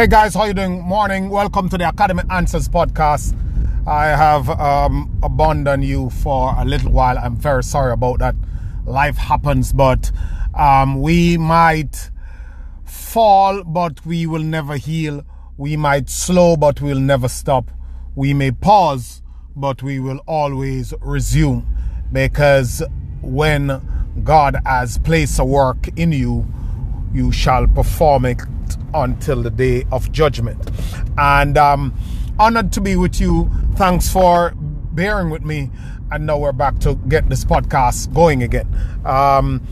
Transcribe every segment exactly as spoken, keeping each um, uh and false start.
Hey guys, how you doing? Morning. Welcome to the Academy Answers podcast. I have um, abandoned you for a little while. I'm very sorry about that. Life happens, but um, we might fall, but we will never heal. We might slow, but we'll never stop. We may pause, but we will always resume. Because when God has placed a work in you, you shall perform it until the day of judgment. And um honored to be with you. Thanks for bearing with me, and now we're back to get this podcast going again. Um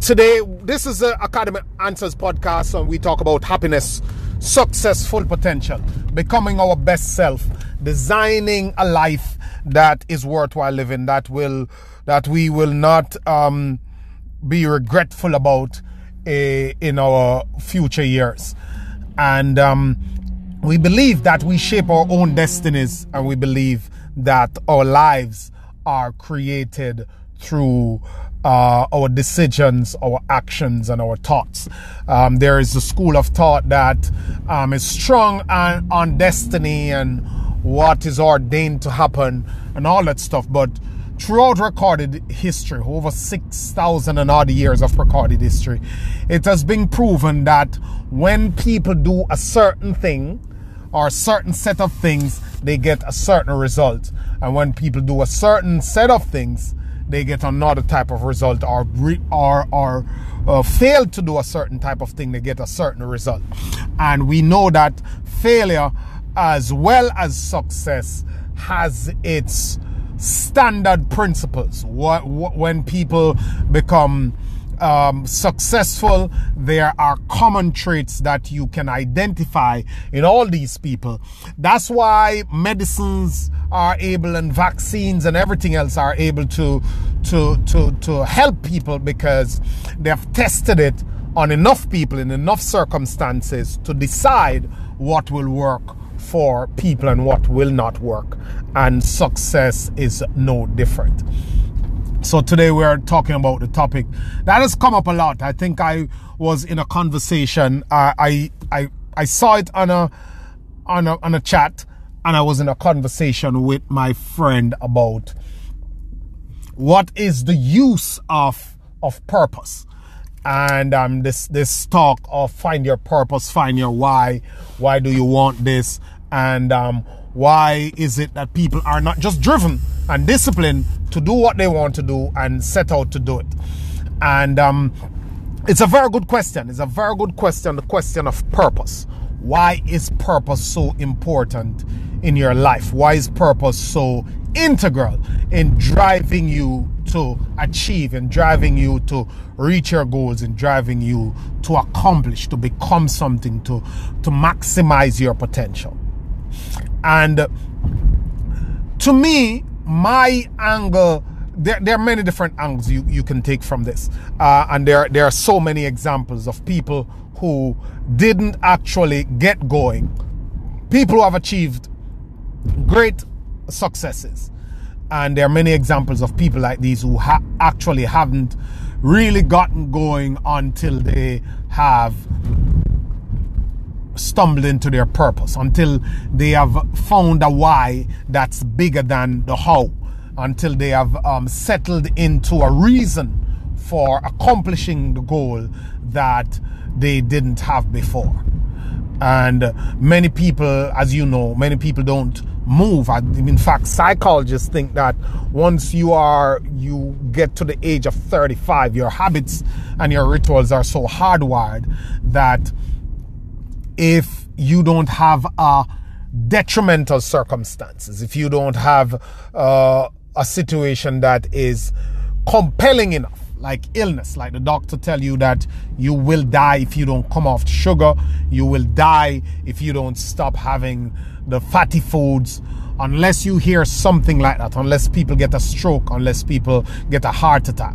today, this is the Academy Answers podcast, and we talk about happiness, success, full potential, becoming our best self, designing a life that is worthwhile living, that will that we will not um be regretful about in our future years. And um, we believe that we shape our own destinies, and we believe that our lives are created through uh, our decisions, our actions, and our thoughts. Um, there is a school of thought that um, is strong on, on destiny and what is ordained to happen and all that stuff, but throughout recorded history, over six thousand and odd years of recorded history, it has been proven that when people do a certain thing or a certain set of things, they get a certain result. And when people do a certain set of things, they get another type of result, or or, or uh, fail to do a certain type of thing, they get a certain result. And we know that failure, as well as success, has its standard principles. When people become um, successful, there are common traits that you can identify in all these people. That's why medicines are able, and vaccines and everything else are able to to to to help people, because they've tested it on enough people in enough circumstances to decide what will work for people and what will not work. And success is no different. So today we're talking about the topic that has come up a lot. I think I was in a conversation. Uh, I I I saw it on a on a on a chat, and I was in a conversation with my friend about what is the use of of purpose. And um, this this talk of find your purpose, find your why. Why do you want this? And um, why is it that people are not just driven and disciplined to do what they want to do and set out to do it? And um, it's a very good question. It's a very good question, the question of purpose. Why is purpose so important in your life? Why is purpose so integral in driving you to achieve, and driving you to reach your goals, and driving you to accomplish, to become something, to to maximize your potential? And to me, my angle, there, there are many different angles you, you can take from this, uh, and there there are so many examples of people who didn't actually get going, people who have achieved great successes. And there are many examples of people like these who ha- actually haven't really gotten going until they have stumbled into their purpose, until they have found a why that's bigger than the how, until they have um, settled into a reason for accomplishing the goal that they didn't have before. And many people, as you know, many people don't move. In fact, psychologists think that once you are, you get to the age of thirty-five, your habits and your rituals are so hardwired that if you don't have a detrimental circumstances, if you don't have uh, a situation that is compelling enough, like illness, like the doctor tell you that you will die if you don't come off sugar, you will die if you don't stop having the fatty foods, unless you hear something like that, unless people get a stroke, unless people get a heart attack,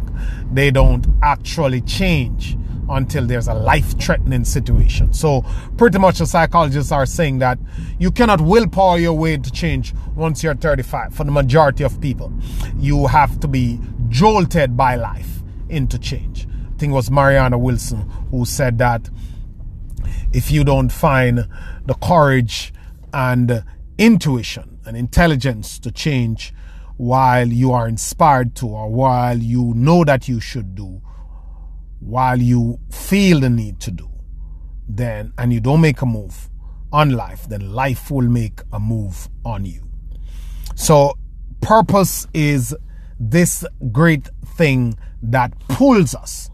they don't actually change until there's a life-threatening situation. So pretty much the psychologists are saying that you cannot willpower your way to change once you're thirty-five. For the majority of people, you have to be jolted by life into change. I think it was Marianna Wilson who said that if you don't find the courage and intuition and intelligence to change while you are inspired to, or while you know that you should do, while you feel the need to do, then, and you don't make a move on life, then life will make a move on you. So purpose is this great thing that pulls us,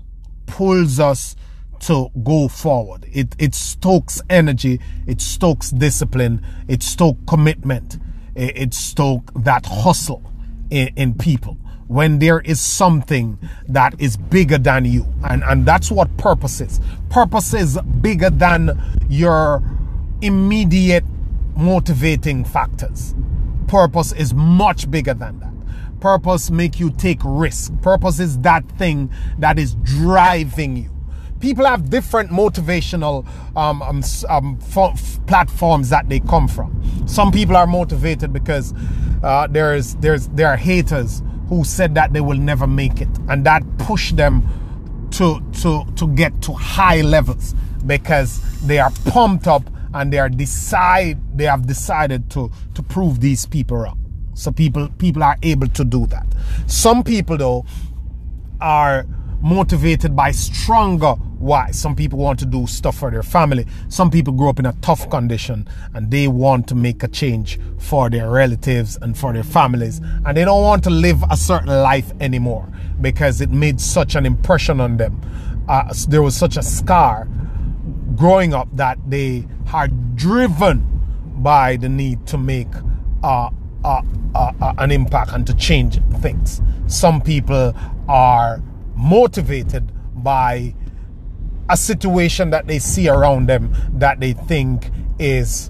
pulls us to go forward. It, it stokes energy, it stokes discipline, it stokes commitment, it, it stokes that hustle in, in people. When there is something that is bigger than you, and, and that's what purpose is. Purpose is bigger than your immediate motivating factors. Purpose is much bigger than that. Purpose make you take risk. Purpose is that thing that is driving you. People have different motivational um, um, um, platforms that they come from. Some people are motivated because uh, there is there's there are haters who said that they will never make it, and that pushed them to to to get to high levels because they are pumped up and they are decide they have decided to to prove these people wrong. So people people are able to do that. Some people though are motivated by stronger why. Some people want to do stuff for their family. Some people grow up in a tough condition and they want to make a change for their relatives and for their families, and they don't want to live a certain life anymore because it made such an impression on them. Uh, there was such a scar growing up that they are driven by the need to make uh, uh, uh, uh, an impact and to change things. Some people are motivated by a situation that they see around them that they think is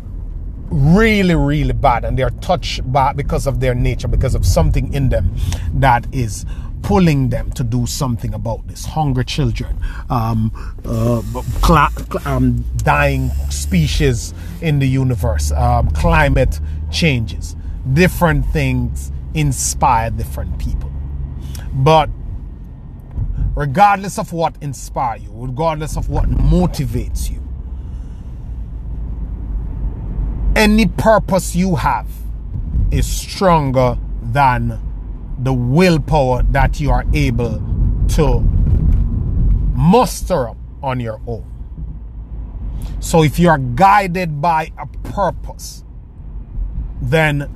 really, really bad, and they are touched by, because of their nature, because of something in them that is pulling them to do something about this. Hungry children, um, uh, cl- cl- um, dying species in the universe, um, climate changes. Different things inspire different people. But regardless of what inspires you, regardless of what motivates you, any purpose you have is stronger than the willpower that you are able to muster up on your own. So if you are guided by a purpose, then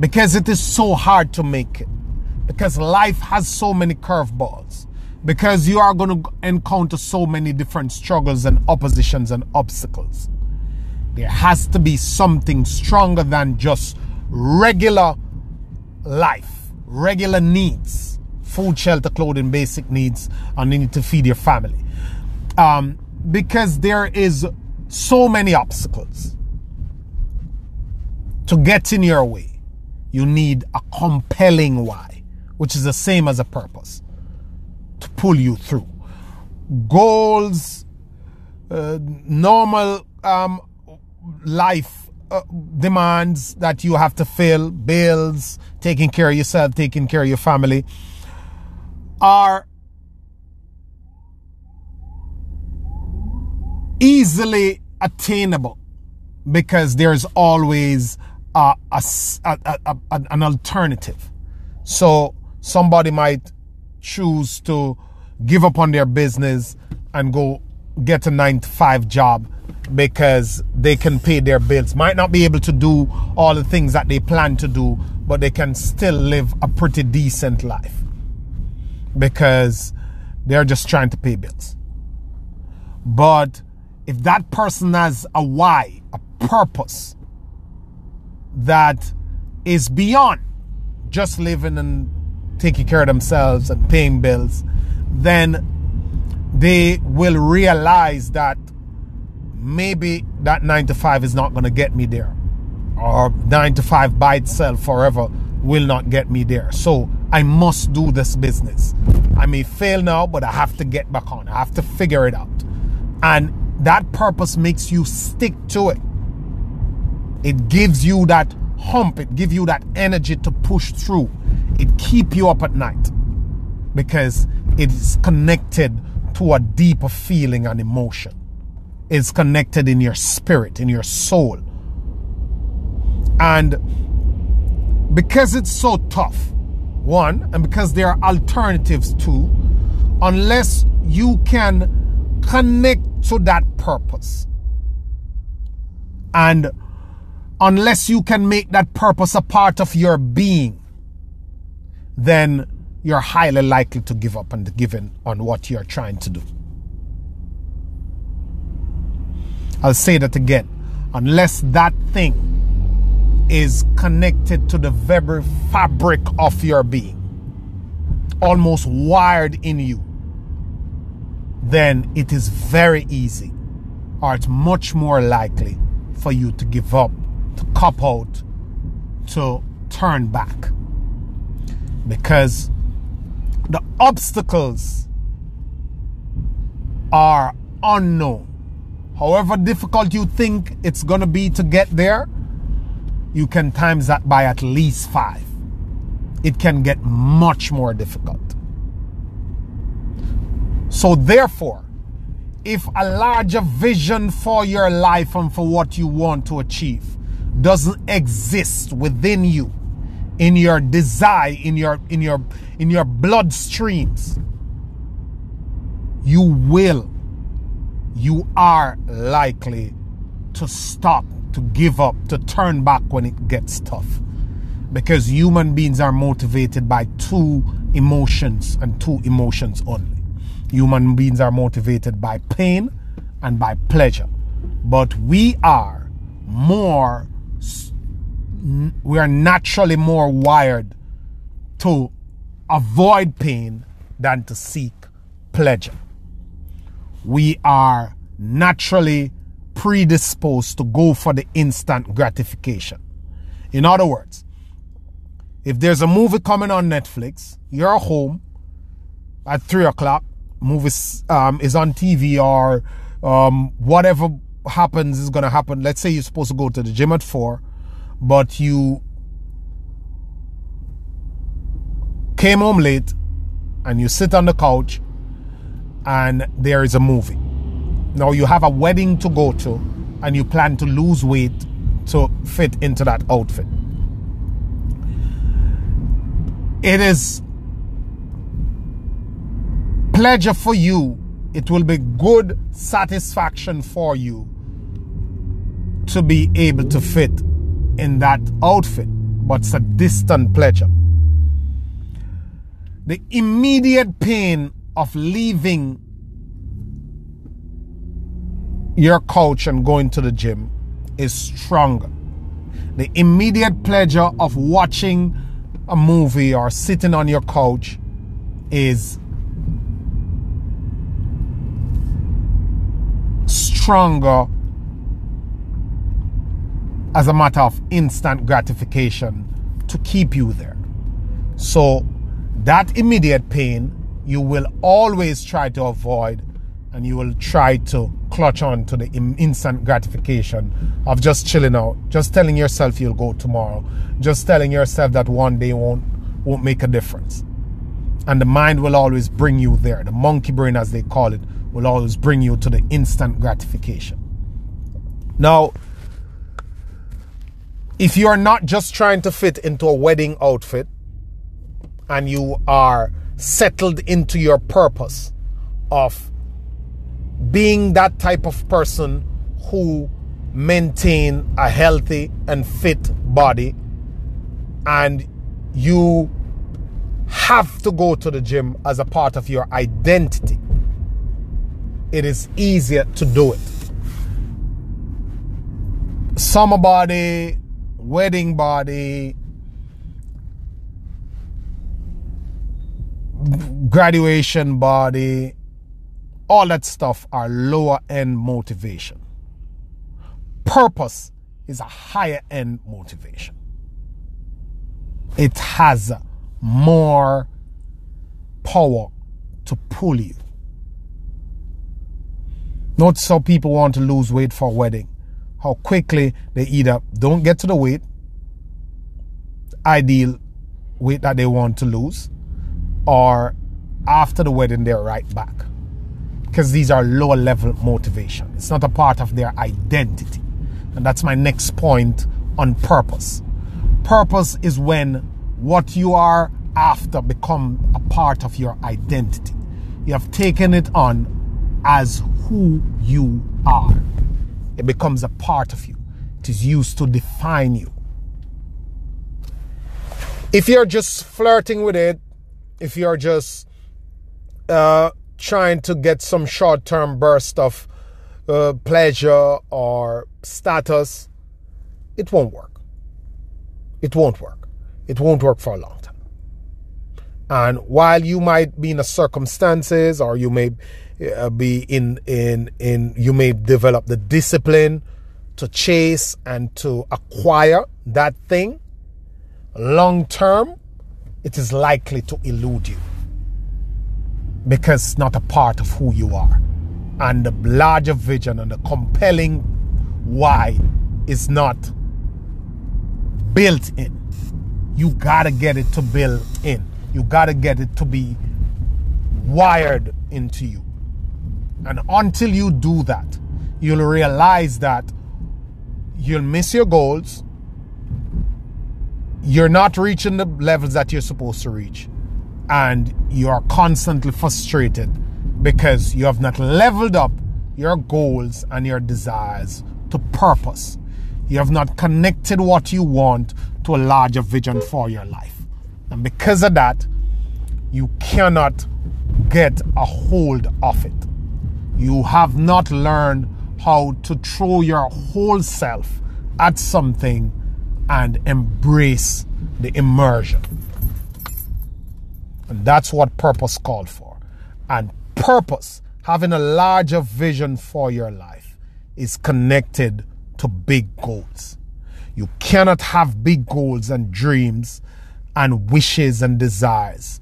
because it is so hard to make it, because life has so many curveballs, because you are going to encounter so many different struggles and oppositions and obstacles, there has to be something stronger than just regular life, regular needs, food, shelter, clothing, basic needs, and you need to feed your family. Um, because there is so many obstacles to get in your way, you need a compelling why, which is the same as a purpose, to pull you through. Goals, uh, normal um, life uh, demands that you have to fill, bills, taking care of yourself, taking care of your family, are easily attainable because there's always uh, a, a, a, an alternative. So somebody might choose to give up on their business and go get a nine to five job because they can pay their bills. Might not be able to do all the things that they plan to do, but they can still live a pretty decent life because they're just trying to pay bills. But if that person has a why, a purpose that is beyond just living and taking care of themselves and paying bills, then they will realize that maybe that nine to five is not going to get me there, or nine to five by itself forever will not get me there. So I must do this business. I may fail now, but I have to get back on. I have to figure it out. And that purpose makes you stick to it. It gives you that hump. It gives you that energy to push through. It keeps you up at night because it is connected to a deeper feeling and emotion. is connected in your spirit, in your soul. And because it's so tough, one, and because there are alternatives too, unless you can connect to that purpose, and unless you can make that purpose a part of your being, then you're highly likely to give up and give in on what you're trying to do. I'll say that again. Unless that thing is connected to the very fabric of your being, almost wired in you, then it is very easy, or it's much more likely for you to give up, to cop out, to turn back. Because the obstacles are unknown. However difficult you think it's going to be to get there, you can times that by at least five. It can get much more difficult. So therefore, if a larger vision for your life and for what you want to achieve doesn't exist within you, in your desire, in your in your in your bloodstreams, you will, you are likely to stop, to give up, to turn back when it gets tough. Because human beings are motivated by two emotions and two emotions only. Human beings are motivated by pain and by pleasure. But we are more, we are naturally more wired to avoid pain than to seek pleasure. We are naturally predisposed to go for the instant gratification. In other words, if there's a movie coming on Netflix, you're home at three o'clock, movie um, is on T V, or um, whatever happens is going to happen. Let's say you're supposed to go to the gym at four, but you came home late and you sit on the couch and there is a movie. Now you have a wedding to go to and you plan to lose weight to fit into that outfit. It is pleasure for you. It will be good satisfaction for you to be able to fit in that outfit, but it's a distant pleasure. The immediate pain of leaving your couch and going to the gym is stronger. The immediate pleasure of watching a movie or sitting on your couch is stronger as a matter of instant gratification to keep you there. So that immediate pain you will always try to avoid, and you will try to clutch on to the instant gratification of just chilling out, just telling yourself you'll go tomorrow, just telling yourself that one day won't, won't make a difference. And the mind will always bring you there. The monkey brain, as they call it, will always bring you to the instant gratification. Now, if you are not just trying to fit into a wedding outfit and you are settled into your purpose of being that type of person who maintain a healthy and fit body, and you have to go to the gym as a part of your identity, it is easier to do it. Summer body, wedding body, graduation body, all that stuff are lower end motivation. Purpose is a higher end motivation. It has more power to pull you. Notice how people want to lose weight for a wedding. How quickly they either don't get to the weight, ideal weight that they want to lose, or after the wedding, they're right back. because these are lower level motivation. It's not a part of their identity. And that's my next point on purpose. Purpose is when what you are after becomes a part of your identity. You have taken it on as who you are. It becomes a part of you. It is used to define you. If you're just flirting with it, if you're just uh, trying to get some short-term burst of uh, pleasure or status, it won't work. It won't work. It won't work for a long time. And while you might be in a circumstances, or you may be in, in, in, you may develop the discipline to chase and to acquire that thing, long term, it is likely to elude you because it's not a part of who you are. And the larger vision and the compelling why is not built in. You gotta get it to build in. You gotta get it to be wired into you. And until you do that, you'll realize that you'll miss your goals. You're not reaching the levels that you're supposed to reach. And you are constantly frustrated because you have not leveled up your goals and your desires to purpose. You have not connected what you want to a larger vision for your life. And because of that, you cannot get a hold of it. You have not learned how to throw your whole self at something and embrace the immersion. And that's what purpose called for. And purpose, having a larger vision for your life, is connected to big goals. You cannot have big goals and dreams and wishes and desires,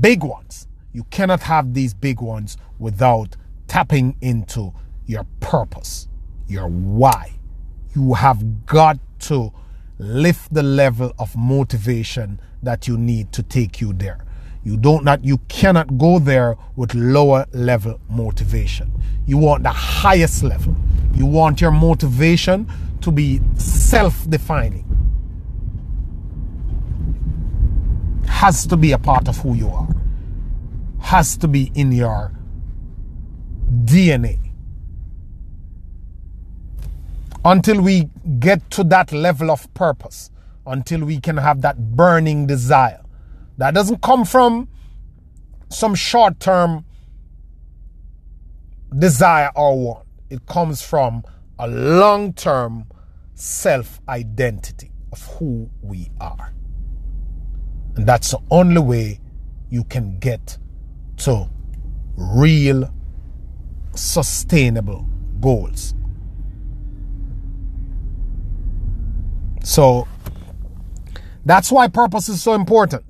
big ones. You cannot have these big ones without tapping into your purpose, your why. You have got to lift the level of motivation that you need to take you there. You don't not, you cannot go there with lower level motivation. You want the highest level. You want your motivation to be self-defining. Has to be a part of who you are. Has to be in your D N A. Until we get to that level of purpose, until we can have that burning desire, that doesn't come from some short-term desire or want. It comes from a long-term self-identity of who we are. And that's the only way you can get to real, sustainable goals. So that's why purpose is so important.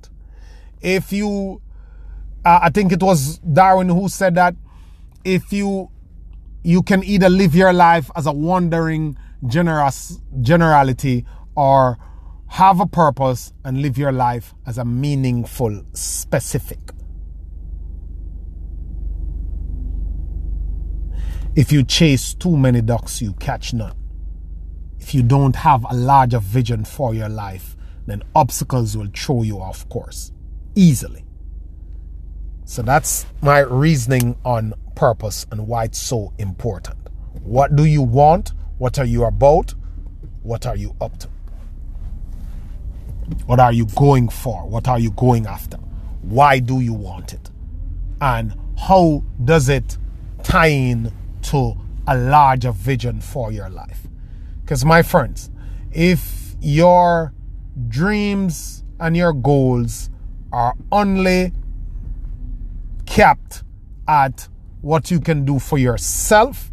If you, uh, I think it was Darwin who said that, if you, you can either live your life as a wandering generous generality, or have a purpose and live your life as a meaningful specific. If you chase too many ducks, you catch none. If you don't have a larger vision for your life, then obstacles will throw you off course easily. So that's my reasoning on purpose and why it's so important. What do you want? What are you about? What are you up to? What are you going for? What are you going after? Why do you want it? And how does it tie in to a larger vision for your life? Because my friends, if your dreams and your goals are only capped at what you can do for yourself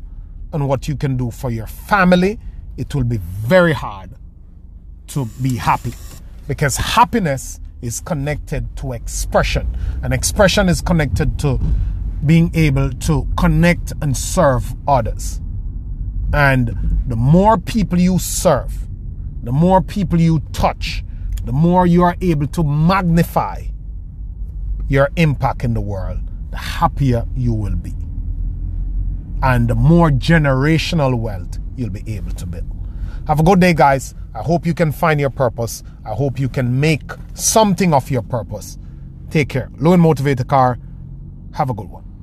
and what you can do for your family, it will be very hard to be happy. Because happiness is connected to expression. And expression is connected to being able to connect and serve others. And the more people you serve, the more people you touch, the more you are able to magnify your impact in the world, the happier you will be. and the more generational wealth you'll be able to build. Have a good day, guys. I hope you can find your purpose. I hope you can make something of your purpose. Take care. Low and Motivator Car. Have a good one.